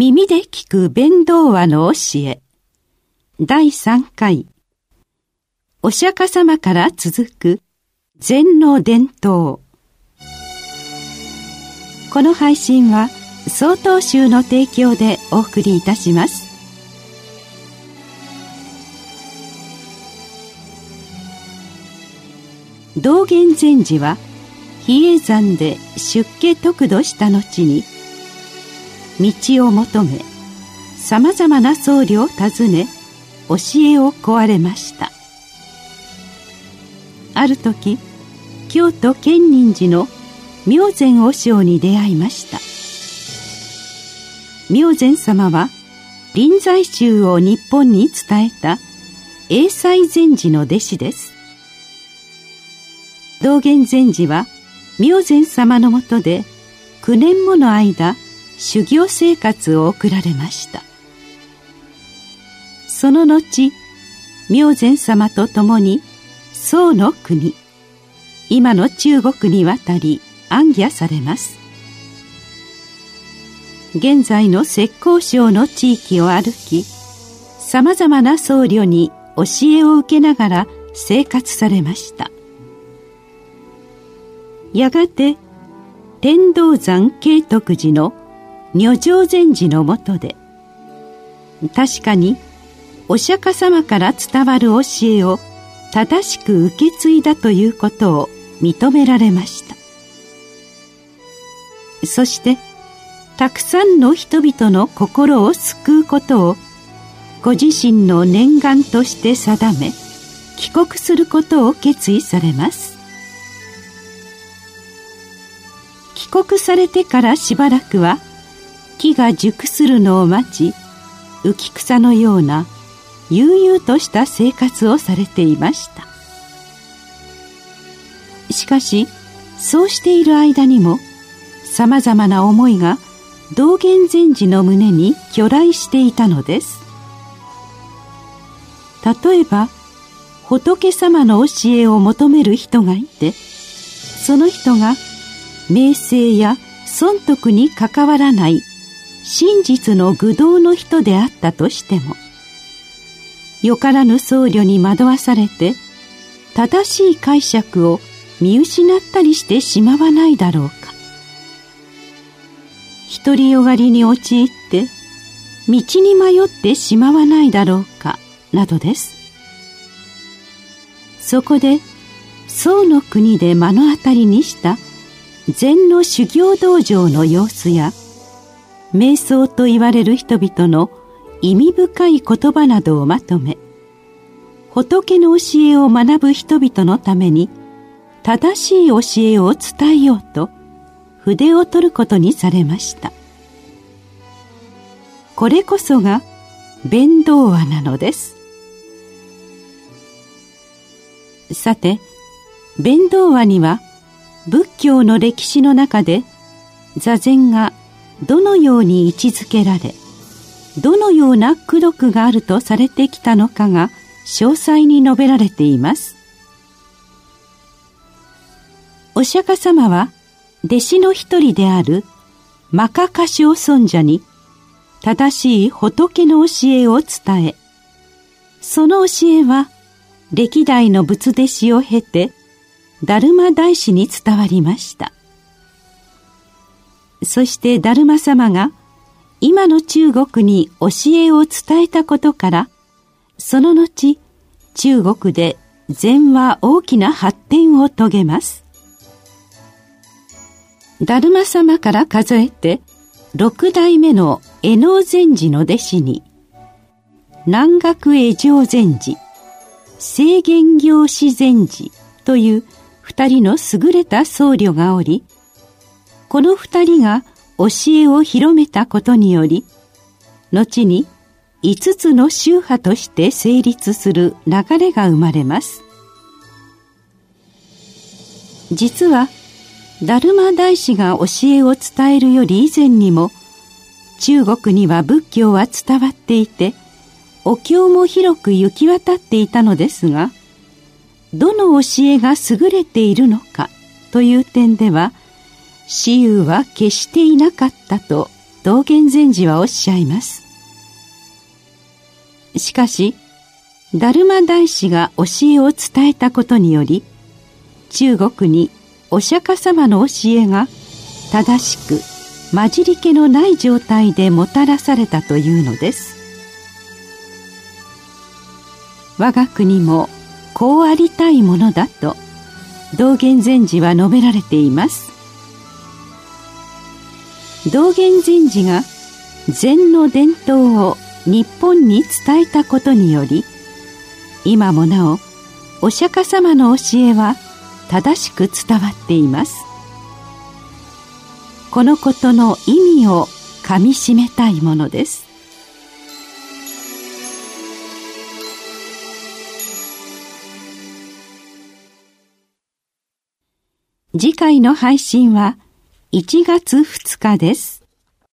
耳で聞く弁道話の教え第3回お釈迦様から続く禅の伝統。この配信は曹洞宗の提供でお送りいたします。道元禅師は比叡山で出家得度した後に、道を求めさまざまな僧侶を訪ね教えを請われました。ある時、京都建仁寺の妙善和尚に出会いました。妙善様は臨済宗を日本に伝えた栄西禅師の弟子です。道元禅師は妙善様のもとで9年もの間修行生活を送られました。その後、妙善様と共に宋の国、今の中国に渡り行脚されます。現在の浙江省の地域を歩き、さまざまな僧侶に教えを受けながら生活されました。やがて天道山慶徳寺の女性禅師のもとで、確かにお釈迦様から伝わる教えを正しく受け継いだということを認められました。そしてたくさんの人々の心を救うことをご自身の念願として定め、帰国することを決意されます。帰国されてからしばらくは木が熟するのを待ち、浮草のような悠々とした生活をされていました。しかし、そうしている間にもさまざまな思いが道元禅師の胸に去来していたのです。例えば、仏様の教えを求める人がいて、その人が名声や損得に関わらない真実の愚道の人であったとしても、よからぬ僧侶に惑わされて正しい解釈を見失ったりしてしまわないだろうか。独りよがりに陥って道に迷ってしまわないだろうか、などです。そこで宋の国で目の当たりにした禅の修行道場の様子や、瞑想といわれる人々の意味深い言葉などをまとめ、仏の教えを学ぶ人々のために正しい教えを伝えようと筆を取ることにされました。これこそが弁道話なのです。さて、弁道話には仏教の歴史の中で座禅がどのように位置づけられ、どのような功徳があるとされてきたのかが詳細に述べられています。お釈迦様は弟子の一人である摩訶迦葉尊者に正しい仏の教えを伝え、その教えは歴代の仏弟子を経て達磨大師に伝わりました。そして達磨様が今の中国に教えを伝えたことから、その後中国で禅は大きな発展を遂げます。達磨様から数えて6代目の恵能禅師の弟子に南岳会定禅師、正言行師禅師という二人の優れた僧侶がおり、この二人が教えを広めたことにより、後に5つの宗派として成立する流れが生まれます。実は達磨大師が教えを伝えるより以前にも、中国には仏教は伝わっていて、お経も広く行き渡っていたのですが、どの教えが優れているのかという点では、私有は決していなかったと道元禅師はおっしゃいます。しかし達磨大師が教えを伝えたことにより、中国にお釈迦様の教えが正しく混じり気のない状態でもたらされたというのです。我が国もこうありたいものだと道元禅師は述べられています。道元禅師が禅の伝統を日本に伝えたことにより、今もなおお釈迦様の教えは正しく伝わっています。このことの意味をかみしめたいものです。次回の配信は1月2日です。